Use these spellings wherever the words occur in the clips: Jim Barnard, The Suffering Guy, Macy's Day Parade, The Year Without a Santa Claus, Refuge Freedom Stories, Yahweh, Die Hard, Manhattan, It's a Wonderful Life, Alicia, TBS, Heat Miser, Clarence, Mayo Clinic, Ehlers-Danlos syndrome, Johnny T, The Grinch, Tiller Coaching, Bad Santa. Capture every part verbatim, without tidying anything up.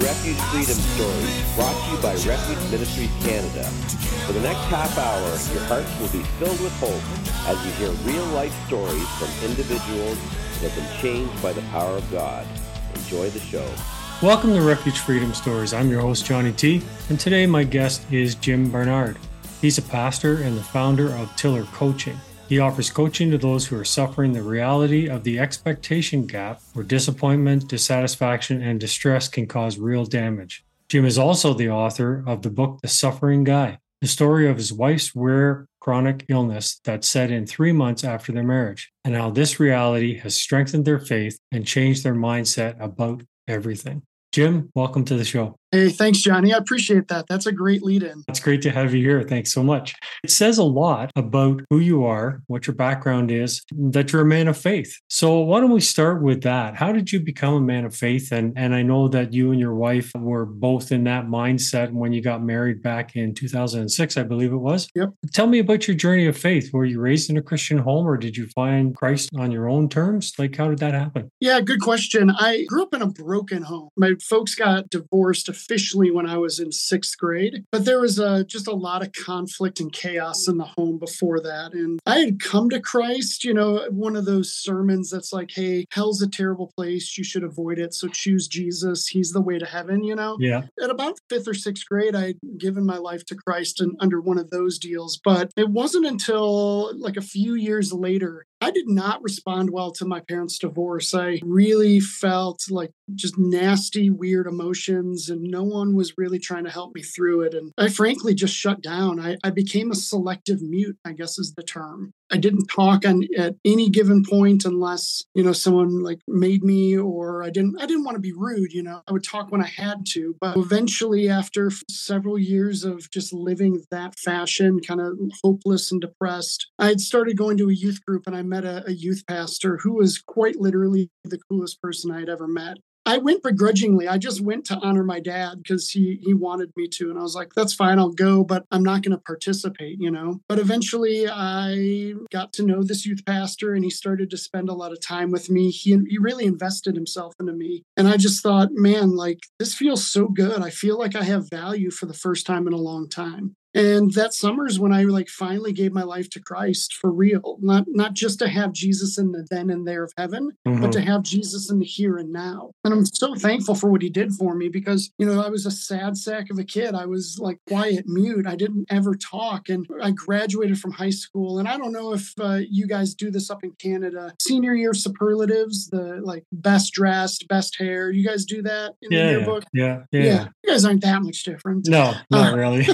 Refuge Freedom Stories, brought to you by Refuge Ministries Canada. For the next half hour, your hearts will be filled with hope as you hear real-life stories from individuals that have been changed by the power of God. Enjoy the show. Welcome to Refuge Freedom Stories. I'm your host, Johnny T, and today my guest is Jim Barnard. He's a pastor and the founder of Tiller Coaching. He offers coaching to those who are suffering the reality of the expectation gap, where disappointment, dissatisfaction, and distress can cause real damage. Jim is also the author of the book, The Suffering Guy, the story of his wife's rare chronic illness that set in three months after their marriage, and how this reality has strengthened their faith and changed their mindset about everything. Jim, welcome to the show. Hey, thanks, Johnny. I appreciate that. That's a great lead-in. It's great to have you here. Thanks so much. It says a lot about who you are, what your background is, that you're a man of faith. So why don't we start with that? How did you become a man of faith? And, and I know that you and your wife were both in that mindset when you got married back in two thousand six, I believe it was. Yep. Tell me about your journey of faith. Were you raised in a Christian home, or did you find Christ on your own terms? Like, how did that happen? Yeah, good question. I grew up in a broken home. My folks got divorced officially when I was in sixth grade, but there was a, just a lot of conflict and chaos in the home before that. And I had come to Christ, you know, one of those sermons that's like, hey, hell's a terrible place. You should avoid it. So choose Jesus. He's the way to heaven, you know? Yeah. At about fifth or sixth grade, I had given my life to Christ and under one of those deals. But it wasn't until like a few years later, I did not respond well to my parents' divorce. I really felt like just nasty, weird emotions, and no one was really trying to help me through it. And I frankly just shut down. I, I became a selective mute, I guess is the term. I didn't talk on, at any given point unless, you know, someone like made me, or I didn't, I didn't want to be rude, you know, I would talk when I had to. But eventually, after several years of just living that fashion, kind of hopeless and depressed, I had started going to a youth group, and I met a, a youth pastor who was quite literally the coolest person I had ever met. I went begrudgingly. I just went to honor my dad because he he wanted me to. And I was like, that's fine, I'll go, but I'm not going to participate, you know? But eventually I got to know this youth pastor, and he started to spend a lot of time with me. He, he really invested himself into me. And I just thought, man, like, this feels so good. I feel like I have value for the first time in a long time. And that summer is when I like finally gave my life to Christ for real, not not just to have Jesus in the then and there of heaven, mm-hmm. but to have Jesus in the here and now. And I'm so thankful for what he did for me, because, you know, I was a sad sack of a kid. I was like quiet, mute. I didn't ever talk. And I graduated from high school. And I don't know if uh, you guys do this up in Canada. Senior year superlatives, the like best dressed, best hair. You guys do that in yeah, the yearbook? Yeah, yeah, yeah. You guys aren't that much different. No, not uh, really.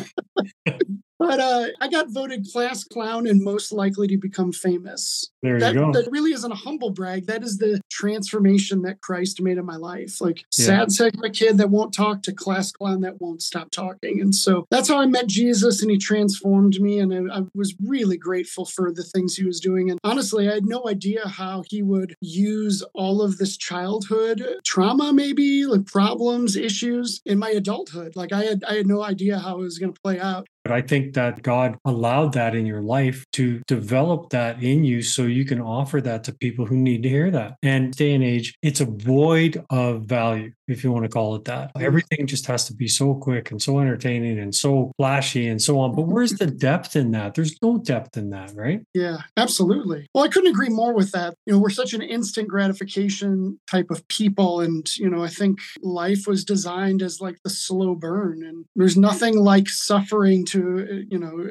But uh, I got voted class clown and most likely to become famous. There you that, go. That really isn't a humble brag. That is the transformation that Christ made in my life. Like yeah. sad sack of a kid that won't talk to class clown that won't stop talking. And so that's how I met Jesus, and he transformed me. And I, I was really grateful for the things he was doing. And honestly, I had no idea how he would use all of this childhood trauma, maybe like problems, issues in my adulthood. Like I had, I had no idea how it was going to play out. But I think that God allowed that in your life to develop that in you so you can offer that to people who need to hear that. And day and age, it's a void of value, if you want to call it that. Everything just has to be so quick and so entertaining and so flashy and so on. But where's the depth in that? There's no depth in that, right? Yeah, absolutely. Well, I couldn't agree more with that. You know, we're such an instant gratification type of people. And, you know, I think life was designed as like the slow burn. And there's nothing like suffering to, you know,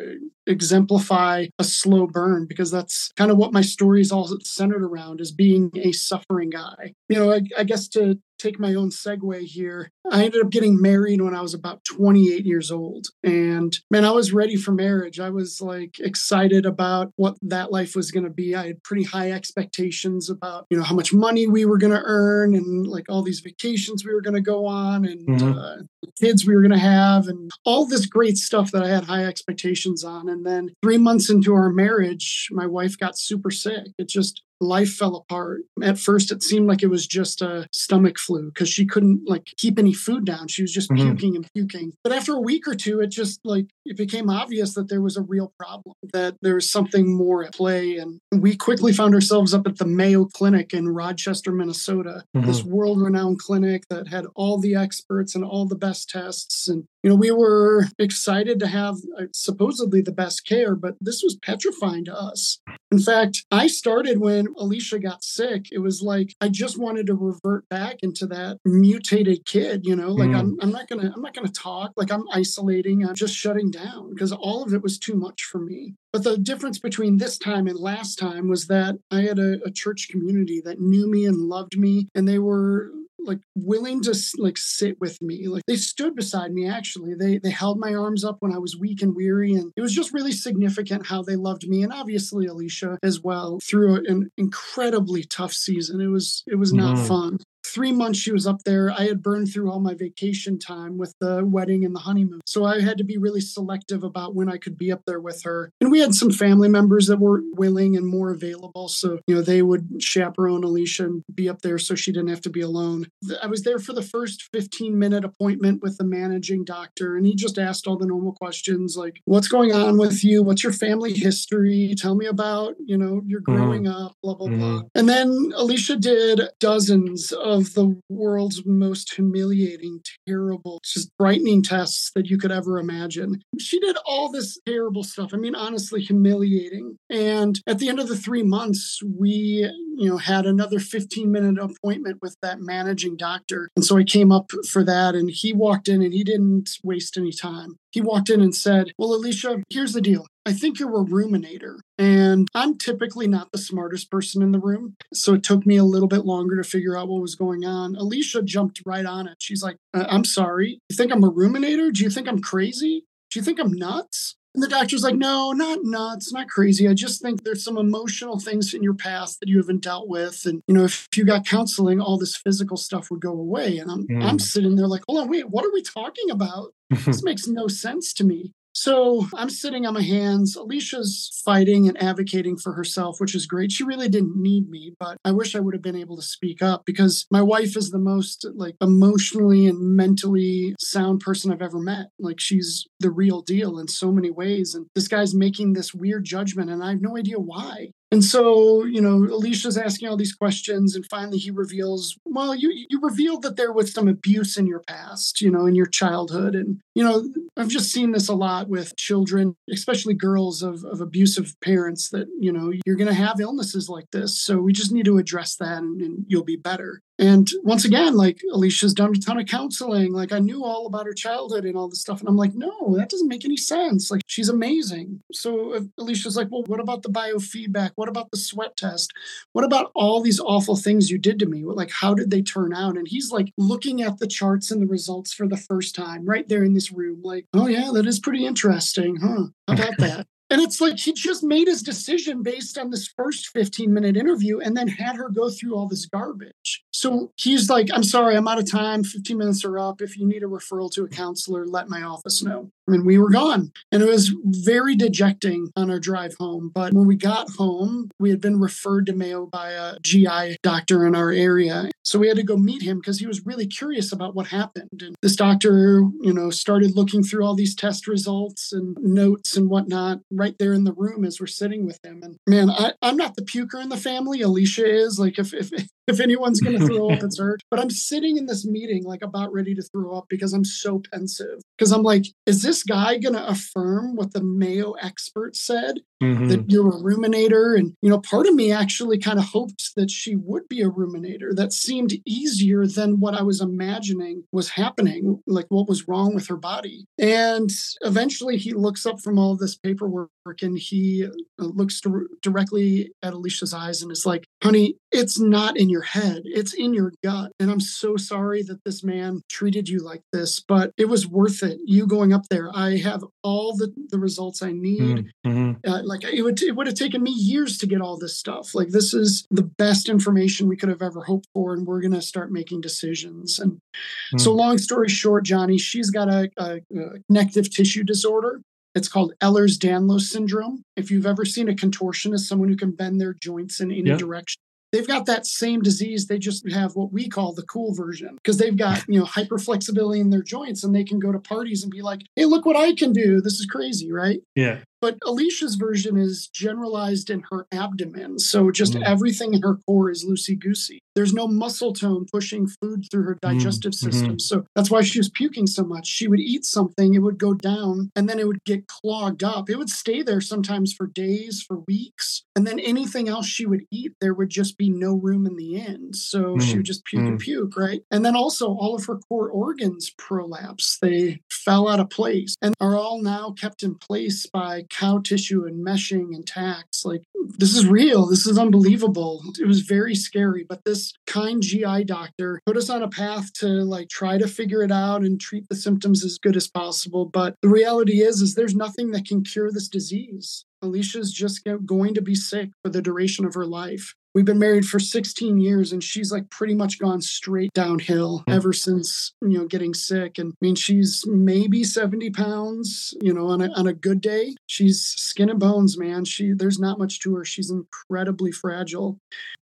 exemplify a slow burn, because that's kind of what my story is all centered around, is being a suffering guy. You know, I, I guess to take my own segue here, I ended up getting married when I was about twenty-eight years old. And man, I was ready for marriage. I was like excited about what that life was going to be. I had pretty high expectations about, you know, how much money we were going to earn and like all these vacations we were going to go on and mm-hmm. uh, kids we were going to have and all this great stuff that I had high expectations on. And then three months into our marriage, my wife got super sick. It just Life fell apart. At first, it seemed like it was just a stomach flu because she couldn't like keep any food down. She was just mm-hmm. puking and puking. But after a week or two, it just like it became obvious that there was a real problem, that there was something more at play. And we quickly found ourselves up at the Mayo Clinic in Rochester, Minnesota, mm-hmm. this world-renowned clinic that had all the experts and all the best tests. And you know, we were excited to have uh, supposedly the best care, but this was petrifying to us. In fact, I started when Alicia got sick. It was like, I just wanted to revert back into that mutated kid, you know, like mm. I'm, I'm not going to, I'm not going to talk, like I'm isolating, I'm just shutting down because all of it was too much for me. But the difference between this time and last time was that I had a, a church community that knew me and loved me, and they were like willing to like sit with me. Like they stood beside me. Actually, they they held my arms up when I was weak and weary, and it was just really significant how they loved me, and obviously Alicia as well, through an incredibly tough season. It was it was not mm. fun. Three months she was up there, I had burned through all my vacation time with the wedding and the honeymoon. So I had to be really selective about when I could be up there with her. And we had some family members that were willing and more available. So, you know, they would chaperone Alicia and be up there so she didn't have to be alone. I was there for the first fifteen minute appointment with the managing doctor. And he just asked all the normal questions like, what's going on with you? What's your family history? Tell me about, you know, your growing mm-hmm. up, blah, blah, mm-hmm. blah. And then Alicia did dozens of Of the world's most humiliating, terrible, just frightening tests that you could ever imagine. She did all this terrible stuff. I mean, honestly, humiliating. And at the end of the three months, we, you know, had another fifteen minute appointment with that managing doctor. And so I came up for that, and he walked in and he didn't waste any time. He walked in and said, well, Alicia, here's the deal. I think you're a ruminator, and I'm typically not the smartest person in the room. So it took me a little bit longer to figure out what was going on. Alicia jumped right on it. She's like, uh, I'm sorry. You think I'm a ruminator? Do you think I'm crazy? Do you think I'm nuts? And the doctor's like, no, not nuts, not crazy. I just think there's some emotional things in your past that you haven't dealt with. And, you know, if you got counseling, all this physical stuff would go away. And I'm, mm. I'm sitting there like, hold on, wait, what are we talking about? This makes no sense to me. So I'm sitting on my hands. Alicia's fighting and advocating for herself, which is great. She really didn't need me, but I wish I would have been able to speak up, because my wife is the most like emotionally and mentally sound person I've ever met. Like, she's the real deal in so many ways. And this guy's making this weird judgment, and I have no idea why. And so, you know, Alicia's asking all these questions, and finally he reveals, well, you you revealed that there was some abuse in your past, you know, in your childhood. And, you know, I've just seen this a lot with children, especially girls of, of abusive parents, that, you know, you're going to have illnesses like this. So we just need to address that, and, and you'll be better. And once again, like, Alicia's done a ton of counseling. Like, I knew all about her childhood and all this stuff. And I'm like, no, that doesn't make any sense. Like, she's amazing. So uh, Alicia's like, well, what about the biofeedback? What about the sweat test? What about all these awful things you did to me? Like, how did they turn out? And he's like looking at the charts and the results for the first time right there in this room. Like, oh yeah, that is pretty interesting, huh? How about that? And it's like he just made his decision based on this first fifteen-minute interview and then had her go through all this garbage. So he's like, I'm sorry, I'm out of time. fifteen minutes are up. If you need a referral to a counselor, let my office know. And we were gone. And it was very dejecting on our drive home. But when we got home, we had been referred to Mayo by a G I doctor in our area. So we had to go meet him because he was really curious about what happened. And this doctor, you know, started looking through all these test results and notes and whatnot right there in the room as we're sitting with him. And man, I, I'm not the puker in the family. Alicia is. Like, if if if anyone's going to throw up, it's her. But I'm sitting in this meeting, like, about ready to throw up because I'm so pensive. Because I'm like, is this guy going to affirm what the Mayo expert said? Mm-hmm. That you're a ruminator? And, you know, part of me actually kind of hoped that she would be a ruminator. That seemed easier than what I was imagining was happening, like what was wrong with her body. And eventually he looks up from all this paperwork and he looks to, directly at Alicia's eyes and is like, honey, it's not in your head. It's in your gut. And I'm so sorry that this man treated you like this, but it was worth it. You going up there, I have all the, the results I need. Mm-hmm. Uh, like it would, it would have taken me years to get all this stuff. Like, this is the best information we could have ever hoped for. And we're going to start making decisions. And mm-hmm. so long story short, Johnny, she's got a, a, a connective tissue disorder. It's called Ehlers-Danlos syndrome. If you've ever seen a contortionist, someone who can bend their joints in any yeah. direction, they've got that same disease. They just have what we call the cool version, because they've got, you know, hyperflexibility in their joints, and they can go to parties and be like, hey, look what I can do. This is crazy, right? Yeah. But Alicia's version is generalized in her abdomen. So just mm. everything in her core is loosey-goosey. There's no muscle tone pushing food through her digestive mm. system. Mm-hmm. So that's why she was puking so much. She would eat something, it would go down, and then it would get clogged up. It would stay there sometimes for days, for weeks. And then anything else she would eat, there would just be no room in the end. So mm. she would just puke mm. and puke, right? And then also all of her core organs prolapsed. They fell out of place and are all now kept in place by cow tissue and meshing and tacks. Like, this is real. This is unbelievable. It was very scary. But this kind G I doctor put us on a path to, like, try to figure it out and treat the symptoms as good as possible. But the reality is, is there's nothing that can cure this disease. Alicia's just going to be sick for the duration of her life. We've been married for sixteen years, and she's, like, pretty much gone straight downhill ever since, you know, getting sick. And I mean, she's maybe seventy pounds, you know, on a, on a good day. She's skin and bones, man. She, there's not much to her. She's incredibly fragile.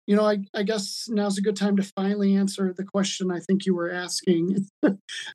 You know, I, I guess now's a good time to finally answer the question I think you were asking.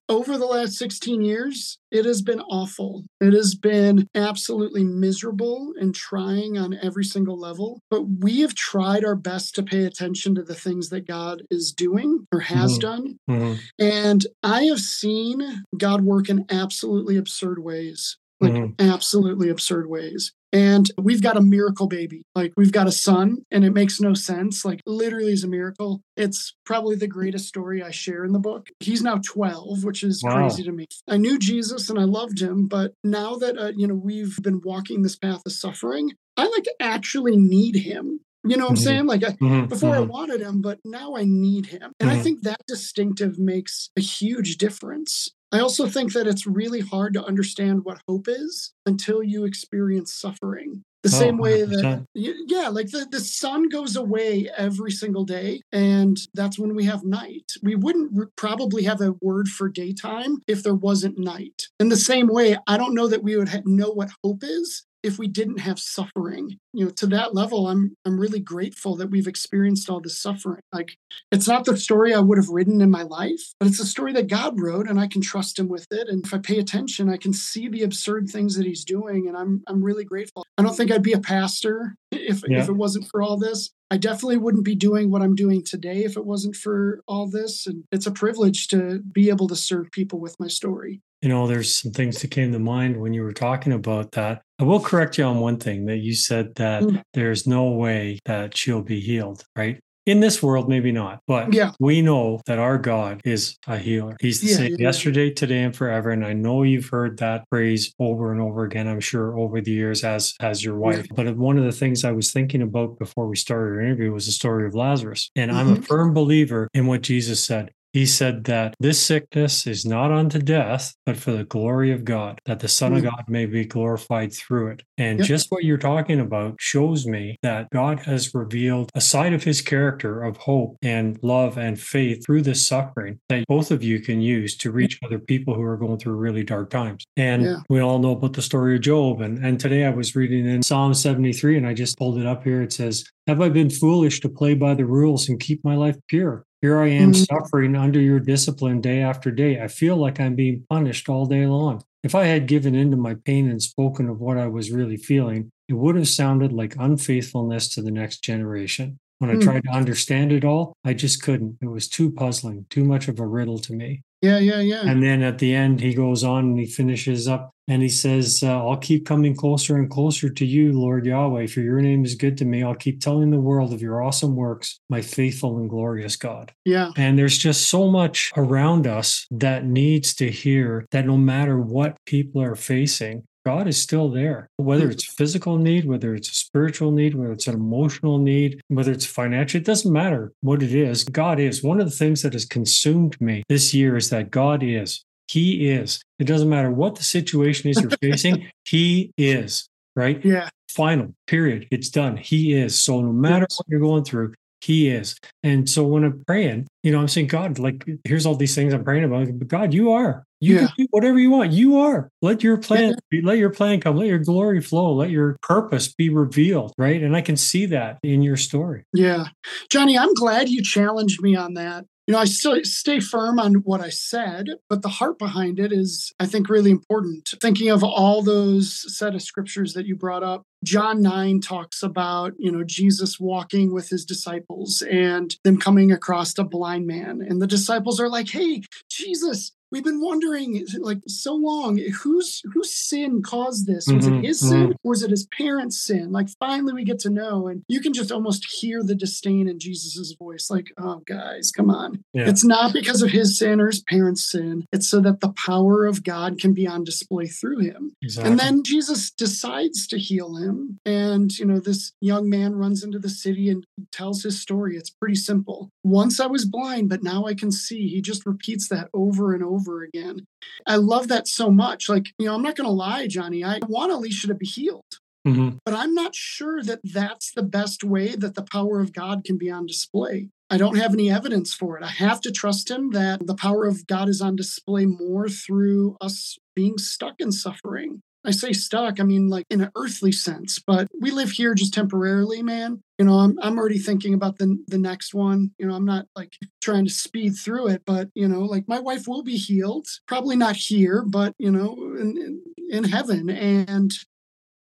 Over the last sixteen years, it has been awful. It has been absolutely miserable and trying on every single level. But we have tried our best to pay attention to the things that God is doing or has mm-hmm. done. Mm-hmm. And I have seen God work in absolutely absurd ways. Like mm-hmm. absolutely absurd ways. And we've got a miracle baby. Like, we've got a son, and it makes no sense. Like, literally is a miracle. It's probably the greatest story I share in the book. He's now twelve, which is wow. crazy to me. I knew Jesus and I loved him. But now that, uh, you know, we've been walking this path of suffering, I like actually need him. You know what I'm mm-hmm. saying? Like, I, mm-hmm. before mm-hmm. I wanted him, but now I need him. And mm-hmm. I think that distinctive makes a huge difference. I also think that it's really hard to understand what hope is until you experience suffering. The oh, same way that, yeah, like the, the sun goes away every single day, and that's when we have night. We wouldn't re- probably have a word for daytime if there wasn't night. In the same way, I don't know that we would ha- know what hope is if we didn't have suffering. You know, to that level, I'm I'm really grateful that we've experienced all this suffering. Like, it's not the story I would have written in my life, but it's a story that God wrote, and I can trust him with it. And if I pay attention, I can see the absurd things that he's doing, and I'm I'm really grateful. I don't think I'd be a pastor if yeah. if it wasn't for all this. I definitely wouldn't be doing what I'm doing today if it wasn't for all this. And it's a privilege to be able to serve people with my story. You know, there's some things that came to mind when you were talking about that. I will correct you on one thing that you said, that mm. there's no way that she'll be healed, right? In this world, maybe not, but yeah. we know that our God is a healer. He's the yeah, same yeah. yesterday, today, and forever. And I know you've heard that phrase over and over again, I'm sure, over the years, as, as your wife. Yeah. But one of the things I was thinking about before we started our interview was the story of Lazarus. And mm-hmm. I'm a firm believer in what Jesus said. He said that this sickness is not unto death, but for the glory of God, that the Son mm-hmm. of God may be glorified through it. And yep. just what you're talking about shows me that God has revealed a side of his character of hope and love and faith through this suffering that both of you can use to reach other people who are going through really dark times. And yeah. we all know about the story of Job. And, and today I was reading in Psalm seventy-three, and I just pulled it up here. It says, "Have I been foolish to play by the rules and keep my life pure? Here I am mm-hmm. suffering under your discipline day after day. I feel like I'm being punished all day long. If I had given in to my pain and spoken of what I was really feeling, it would have sounded like unfaithfulness to the next generation. When I mm. tried to understand it all, I just couldn't. It was too puzzling, too much of a riddle to me." Yeah, yeah, yeah. And then at the end, he goes on and he finishes up and he says, uh, "I'll keep coming closer and closer to you, Lord Yahweh, for your name is good to me. I'll keep telling the world of your awesome works, my faithful and glorious God." Yeah. And there's just so much around us that needs to hear that no matter what people are facing, God is still there, whether it's physical need, whether it's a spiritual need, whether it's an emotional need, whether it's financial, it doesn't matter what it is. God is. One of the things that has consumed me this year is that God is. He is. It doesn't matter what the situation is you're facing. He is, right? Yeah. Final, period. It's done. He is. So no matter what you're going through, He is. And so when I'm praying, you know, I'm saying, "God, like, here's all these things I'm praying about. But God, you are. You yeah. can do whatever you want. You are. Let your plan, yeah. let your plan come. Let your glory flow. Let your purpose be revealed." Right. And I can see that in your story. Yeah. Johnny, I'm glad you challenged me on that. You know, I still stay firm on what I said, but the heart behind it is, I think, really important. Thinking of all those set of scriptures that you brought up, John nine talks about, you know, Jesus walking with his disciples and them coming across a blind man. And the disciples are like, "Hey, Jesus, we've been wondering, like, so long, whose whose sin caused this? Was mm-hmm, it his mm-hmm. sin or was it his parents' sin? Like, finally we get to know." And you can just almost hear the disdain in Jesus's voice. Like, "Oh, guys, come on." Yeah. It's not because of his sin or his parents' sin. It's so that the power of God can be on display through him. Exactly. And then Jesus decides to heal him. And, you know, this young man runs into the city and tells his story. It's pretty simple. "Once I was blind, but now I can see." He just repeats that over and over. Over again. I love that so much. Like, you know, I'm not going to lie, Johnny, I want Alicia to be healed, mm-hmm. but I'm not sure that that's the best way that the power of God can be on display. I don't have any evidence for it. I have to trust him that the power of God is on display more through us being stuck in suffering. I say stuck, I mean, like, in an earthly sense, but we live here just temporarily, man. You know, I'm I'm already thinking about the, the next one. You know, I'm not, like, trying to speed through it, but, you know, like, my wife will be healed, probably not here, but, you know, in, in heaven. And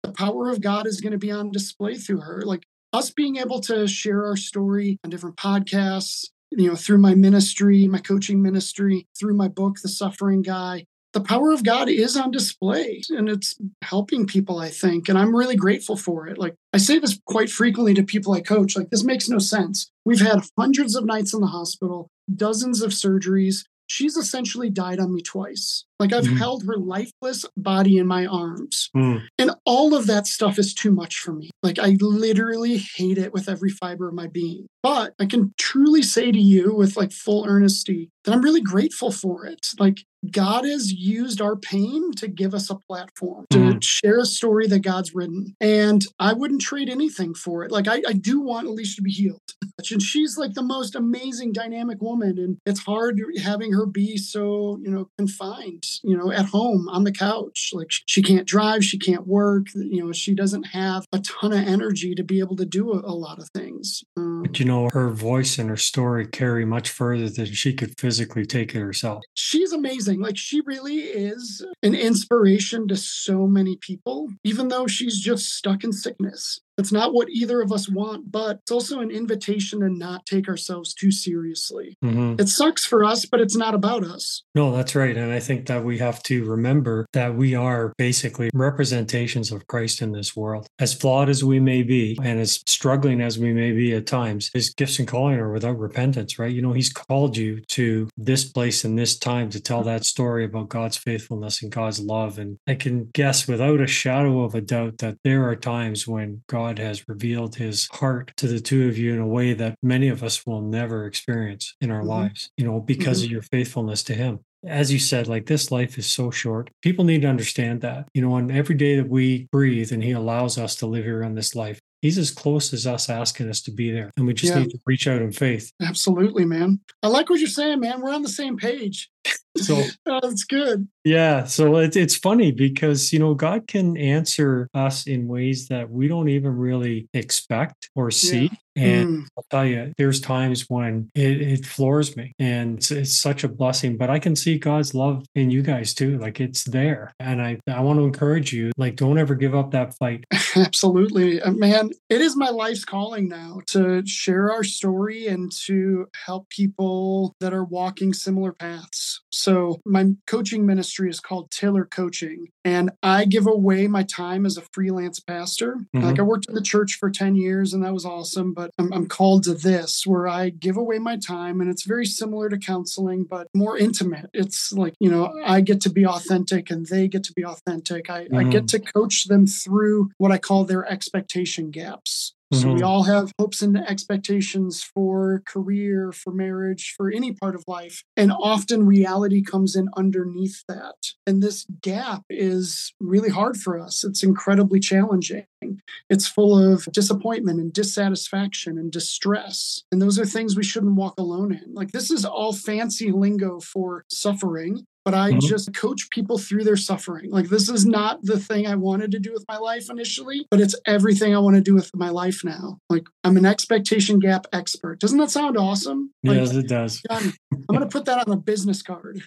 the power of God is going to be on display through her. Like, us being able to share our story on different podcasts, you know, through my ministry, my coaching ministry, through my book, The Suffering Guy. The power of God is on display, and it's helping people, I think. And I'm really grateful for it. Like, I say this quite frequently to people I coach, like, this makes no sense. We've had hundreds of nights in the hospital, dozens of surgeries. She's essentially died on me twice. Like, I've mm. held her lifeless body in my arms. Mm. And all of that stuff is too much for me. Like, I literally hate it with every fiber of my being. But I can truly say to you with, like, full earnesty that I'm really grateful for it. Like, God has used our pain to give us a platform, to mm. share a story that God's written. And I wouldn't trade anything for it. Like, I, I do want Alicia to be healed. And she's, like, the most amazing, dynamic woman. And it's hard having her be so, you know, confined, you know, at home on the couch. Like, she can't drive. She can't work. You know, she doesn't have a ton of energy to be able to do a, a lot of things. Um, but, you know, her voice and her story carry much further than she could physically take it herself. She's amazing. Like, she really is an inspiration to so many people, even though she's just stuck in sickness. That's not what either of us want, but it's also an invitation to not take ourselves too seriously. Mm-hmm. It sucks for us, but it's not about us. No, that's right. And I think that we have to remember that we are basically representations of Christ in this world. As flawed as we may be, and as struggling as we may be at times, his gifts and calling are without repentance, right? You know, he's called you to this place and this time to tell that story about God's faithfulness and God's love. And I can guess without a shadow of a doubt that there are times when God God has revealed his heart to the two of you in a way that many of us will never experience in our mm-hmm. lives, you know, because mm-hmm. of your faithfulness to him. As you said, like, this life is so short. People need to understand that, you know, and every day that we breathe and he allows us to live here on this life, he's as close as us asking us to be there. And we just yeah. need to reach out in faith. Absolutely, man. I like what you're saying, man. We're on the same page. So oh, that's good. Yeah. So it, it's funny because, you know, God can answer us in ways that we don't even really expect or see. Yeah. And mm. I'll tell you, there's times when it, it floors me and it's, it's such a blessing, but I can see God's love in you guys too. Like, it's there. And I, I want to encourage you, like, don't ever give up that fight. Absolutely. Man, it is my life's calling now to share our story and to help people that are walking similar paths. So my coaching ministry is called Tiller Coaching, and I give away my time as a freelance pastor. Mm-hmm. Like, I worked at the church for ten years and that was awesome, but I'm, I'm called to this where I give away my time, and it's very similar to counseling, but more intimate. It's like, you know, I get to be authentic and they get to be authentic. I, mm-hmm. I get to coach them through what I call their expectation gaps. So mm-hmm. we all have hopes and expectations for career, for marriage, for any part of life. And often reality comes in underneath that. And this gap is really hard for us. It's incredibly challenging. It's full of disappointment and dissatisfaction and distress. And those are things we shouldn't walk alone in. Like, this is all fancy lingo for suffering. But I mm-hmm. just coach people through their suffering. Like, this is not the thing I wanted to do with my life initially, but it's everything I want to do with my life now. Like, I'm an expectation gap expert. Doesn't that sound awesome? Like, yes, it does. I'm, I'm going to put that on a business card.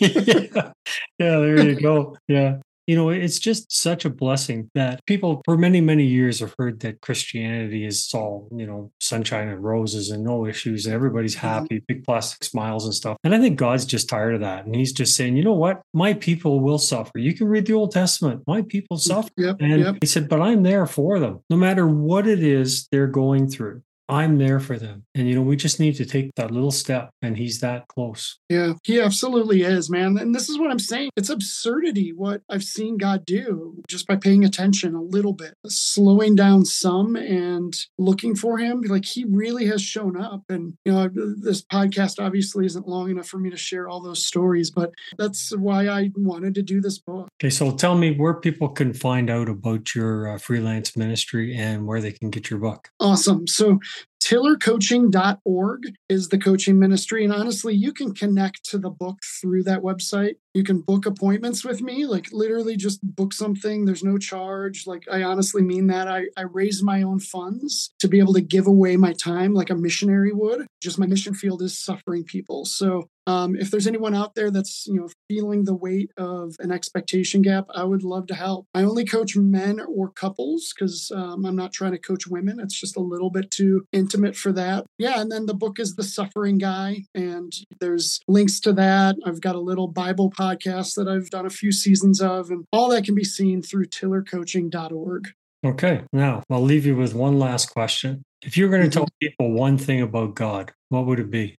yeah. yeah, there you go. Yeah. You know, it's just such a blessing that people for many, many years have heard that Christianity is all, you know, sunshine and roses and no issues. And everybody's happy, big plastic smiles and stuff. And I think God's just tired of that. And he's just saying, you know what? My people will suffer. You can read the Old Testament. My people suffer. Yep, and yep. he said, but I'm there for them. No matter what it is they're going through, I'm there for them. And, you know, we just need to take that little step, and he's that close. Yeah, he absolutely is, man. And this is what I'm saying. It's absurdity what I've seen God do just by paying attention a little bit, slowing down some and looking for him. Like, he really has shown up. And, you know, this podcast obviously isn't long enough for me to share all those stories, but that's why I wanted to do this book. Okay, so tell me where people can find out about your uh, freelance ministry and where they can get your book. Awesome. So tiller coaching dot org is the coaching ministry. And honestly, you can connect to the book through that website. You can book appointments with me, like, literally just book something. There's no charge. Like, I honestly mean that. I, I raise my own funds to be able to give away my time like a missionary would. Just my mission field is suffering people. So Um, if there's anyone out there that's, you know, feeling the weight of an expectation gap, I would love to help. I only coach men or couples because um, I'm not trying to coach women. It's just a little bit too intimate for that. Yeah. And then the book is The Suffering Guy, and there's links to that. I've got a little Bible podcast that I've done a few seasons of, and all that can be seen through tiller coaching dot org. Okay. Now I'll leave you with one last question. If you were going to mm-hmm. tell people one thing about God, what would it be?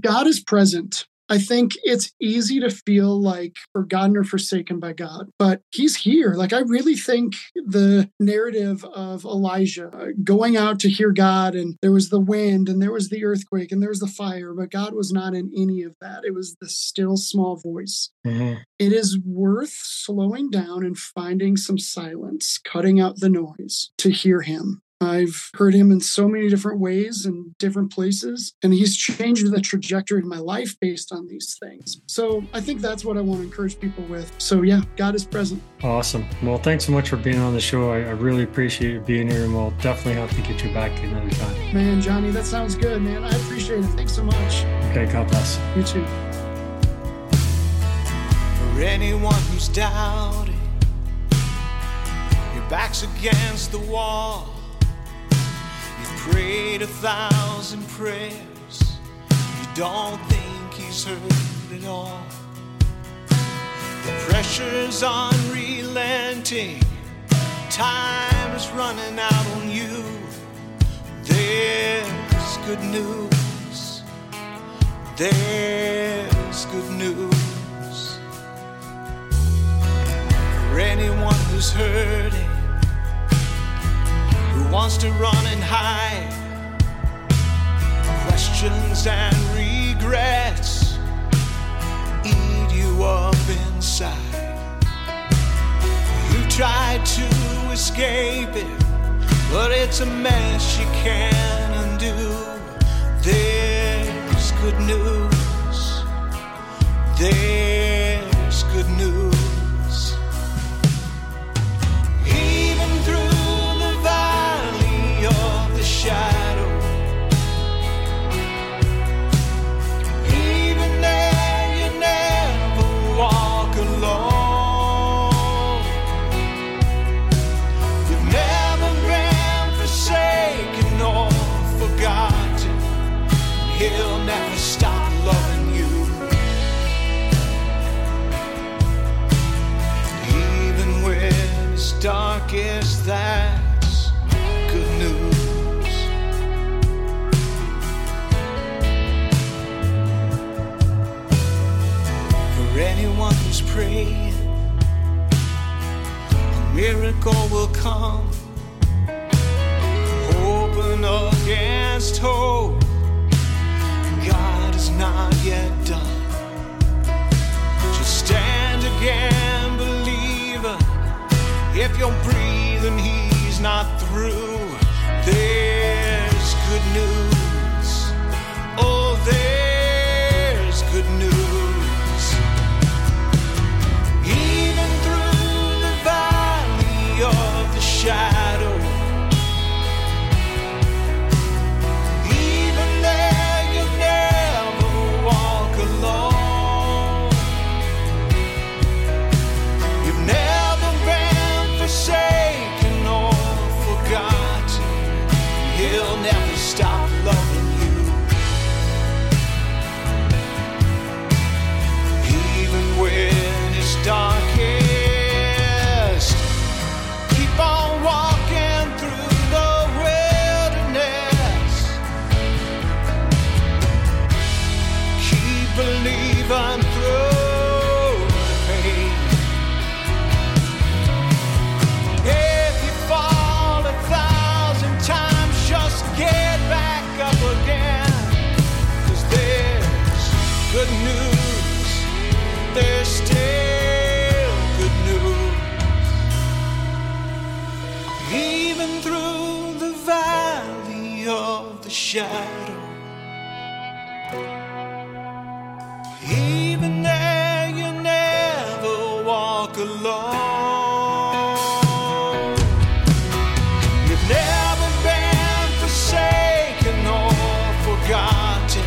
God is present. I think it's easy to feel like forgotten or forsaken by God, but he's here. Like, I really think the narrative of Elijah going out to hear God, and there was the wind and there was the earthquake and there was the fire, but God was not in any of that. It was the still small voice. Mm-hmm. It is worth slowing down and finding some silence, cutting out the noise to hear him. I've heard him in so many different ways and different places, and he's changed the trajectory of my life based on these things. So I think that's what I want to encourage people with. So yeah, God is present. Awesome. Well, thanks so much for being on the show. I, I really appreciate you being here, and we'll definitely have to get you back another time. Man, Johnny, that sounds good, man. I appreciate it. Thanks so much. Okay, God bless. You too. For anyone who's doubting, your back's against the wall. Prayed a thousand prayers, you don't think he's heard at all. The pressure's unrelenting, time's running out on you. There's good news, there's good news. For anyone who's hurting, wants to run and hide. Questions and regrets eat you up inside. You try to escape it, but it's a mess you can't undo. There's good news. There's good news. Shadow, even there you never walk alone. You've never been forsaken or forgotten. He'll never stop loving you, even when it's dark as that. Anyone who's praying, a miracle will come. Hoping against hope, God is not yet done. Just stand again, believer. If you're breathing, he's not through. There's good news. Oh, there's good news. Shadow, even there you never walk alone. You've never been forsaken or forgotten. He'll never stop loving you, even when it's dark. Shadow, even there you never walk alone. You've never been forsaken or forgotten.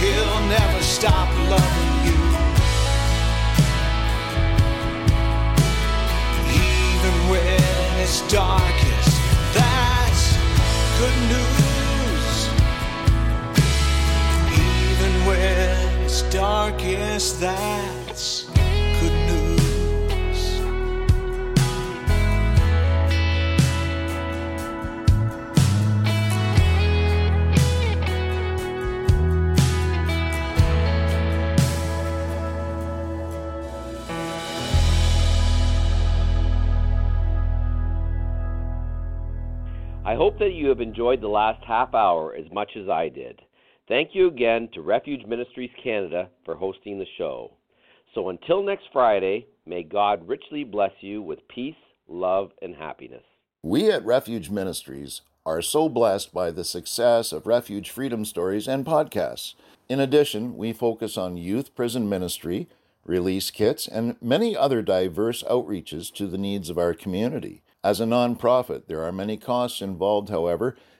He'll never stop loving you, even when it's darkest. That's good news. When it's darkest, that's good news. I hope that you have enjoyed the last half hour as much as I did. Thank you again to Refuge Ministries Canada for hosting the show. So until next Friday, may God richly bless you with peace, love, and happiness. We at Refuge Ministries are so blessed by the success of Refuge Freedom Stories and podcasts. In addition, we focus on youth prison ministry, release kits, and many other diverse outreaches to the needs of our community. As a nonprofit, there are many costs involved, however,